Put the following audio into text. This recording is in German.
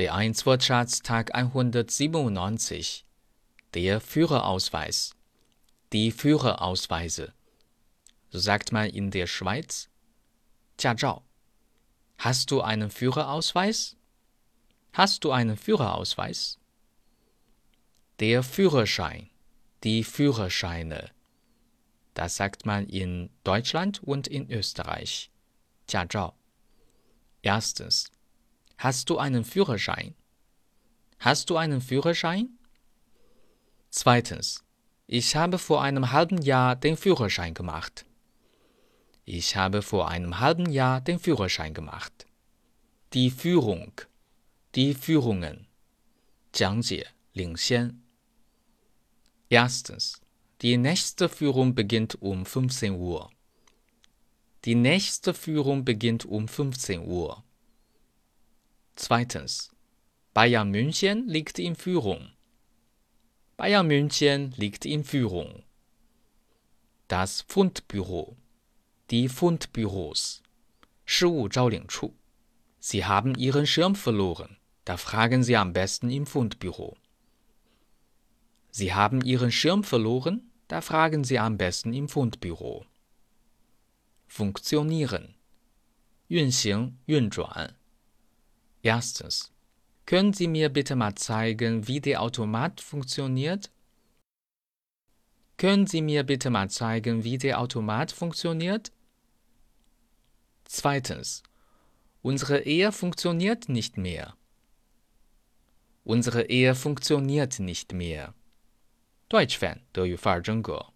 B1 Wirtschaftstag 197. Der Führerausweis. Die Führerausweise. So sagt man in der Schweiz. 驾照. Hast du einen Führerausweis? Hast du einen Führerausweis? Der Führerschein. Die Führerscheine. Das sagt man in Deutschland und in Österreich. 驾照. Erstens. Hast du einen Führerschein? Hast du einen Führerschein? Zweitens. Ich habe vor einem halben Jahr den Führerschein gemacht. Ich habe vor einem halben Jahr den Führerschein gemacht. Die Führung. Die Führungen. 讲解领先. Erstens. Die nächste Führung beginnt um 15 Uhr. Die nächste Führung beginnt um 15 Uhr. Zweitens. Bayern München liegt in Führung. Bayern München liegt in Führung. Das Fundbüro. Die Fundbüros. 事务招领处. Sie haben Ihren Schirm verloren. Da fragen Sie am besten im Fundbüro. Sie haben Ihren Schirm verloren. Da fragen Sie am besten im Fundbüro. Funktionieren. 运行运转. Erstens. Können Sie mir bitte mal zeigen, wie der Automat funktioniert? Können Sie mir bitte mal zeigen, wie der Automat funktioniert? Zweitens. Unsere Ehe funktioniert nicht mehr. Unsere Ehe funktioniert nicht mehr. deutsch fan, 德语范儿真格